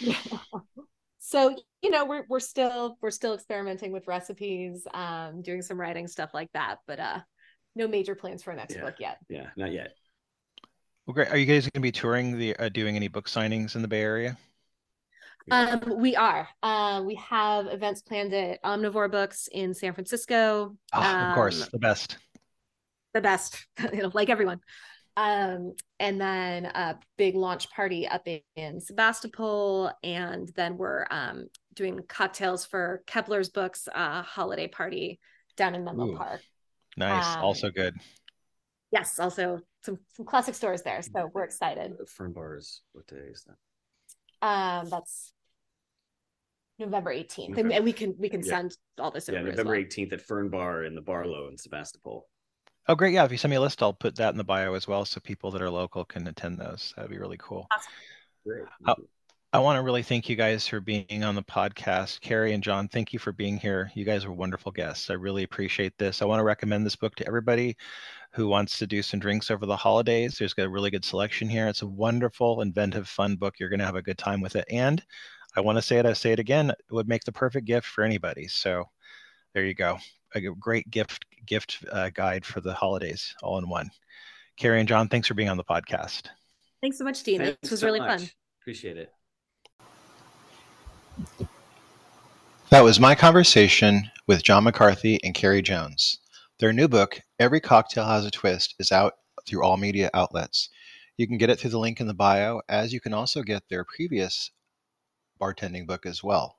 yeah. yeah. So you know we're we're still we're still experimenting with recipes, um, doing some writing stuff like that, but uh, no major plans for our next yeah, book yet. Yeah, not yet. Well, great. Are you guys going to be touring the uh, doing any book signings in the Bay Area? Um, we are. Uh, we have events planned at Omnivore Books in San Francisco. Oh, um, of course, the best. The best, you know, like everyone. Um, and then a big launch party up in, in Sebastopol. And then we're um, doing cocktails for Kepler's Books uh, holiday party down in Menlo Ooh, Park. Nice. Um, also good. Yes. Also some, some classic stores there. So we're excited. Fern Bars, what day is that? Um, that's November eighteenth. November. And we can we can send yeah. all this over. Yeah, November eighteenth well. At Fern Bar in the Barlow in Sebastopol. Oh, great. Yeah. If you send me a list, I'll put that in the bio as well. So people that are local can attend those. That'd be really cool. Awesome. Great. I, I want to really thank you guys for being on the podcast. Carey and John, thank you for being here. You guys were wonderful guests. I really appreciate this. I want to recommend this book to everybody who wants to do some drinks over the holidays. There's got a really good selection here. It's a wonderful, inventive, fun book. You're going to have a good time with it. And I want to say it, I say it again, it would make the perfect gift for anybody. So there you go. A great gift gift uh, guide for the holidays all in one. Carey and John, thanks for being on the podcast. Thanks so much, Dean. Thanks this was so really much. Fun. Appreciate it. That was my conversation with John McCarthy and Carey Jones. Their new book, Every Cocktail Has a Twist, is out through all media outlets. You can get it through the link in the bio, as you can also get their previous bartending book as well.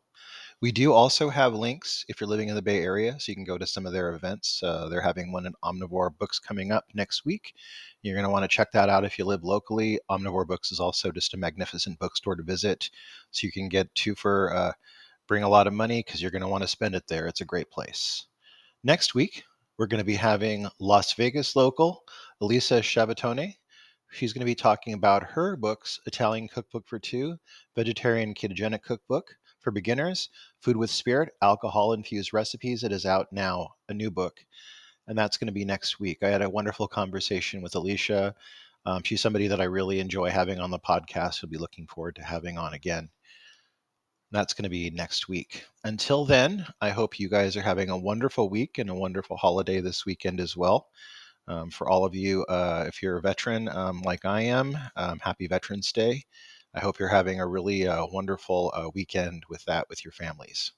We do also have links if you're living in the Bay Area, so you can go to some of their events. Uh, they're having one in Omnivore Books coming up next week. You're going to want to check that out if you live locally. Omnivore Books is also just a magnificent bookstore to visit, so you can get two for uh, bring a lot of money because you're going to want to spend it there. It's a great place. Next week, we're going to be having Las Vegas local, Elisa Schiavone. She's going to be talking about her books, Italian Cookbook for Two, Vegetarian Ketogenic Cookbook for Beginners, Food with Spirit, Alcohol-Infused Recipes. It is out now, a new book, and that's going to be next week. I had a wonderful conversation with Alicia. Um, she's somebody that I really enjoy having on the podcast. We'll be looking forward to having on again. That's going to be next week. Until then, I hope you guys are having a wonderful week and a wonderful holiday this weekend as well. Um, for all of you, uh, if you're a veteran um, like I am, um, happy Veterans Day. I hope you're having a really uh, wonderful uh, weekend with that, with your families.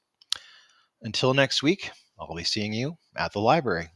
Until next week, I'll be seeing you at the library.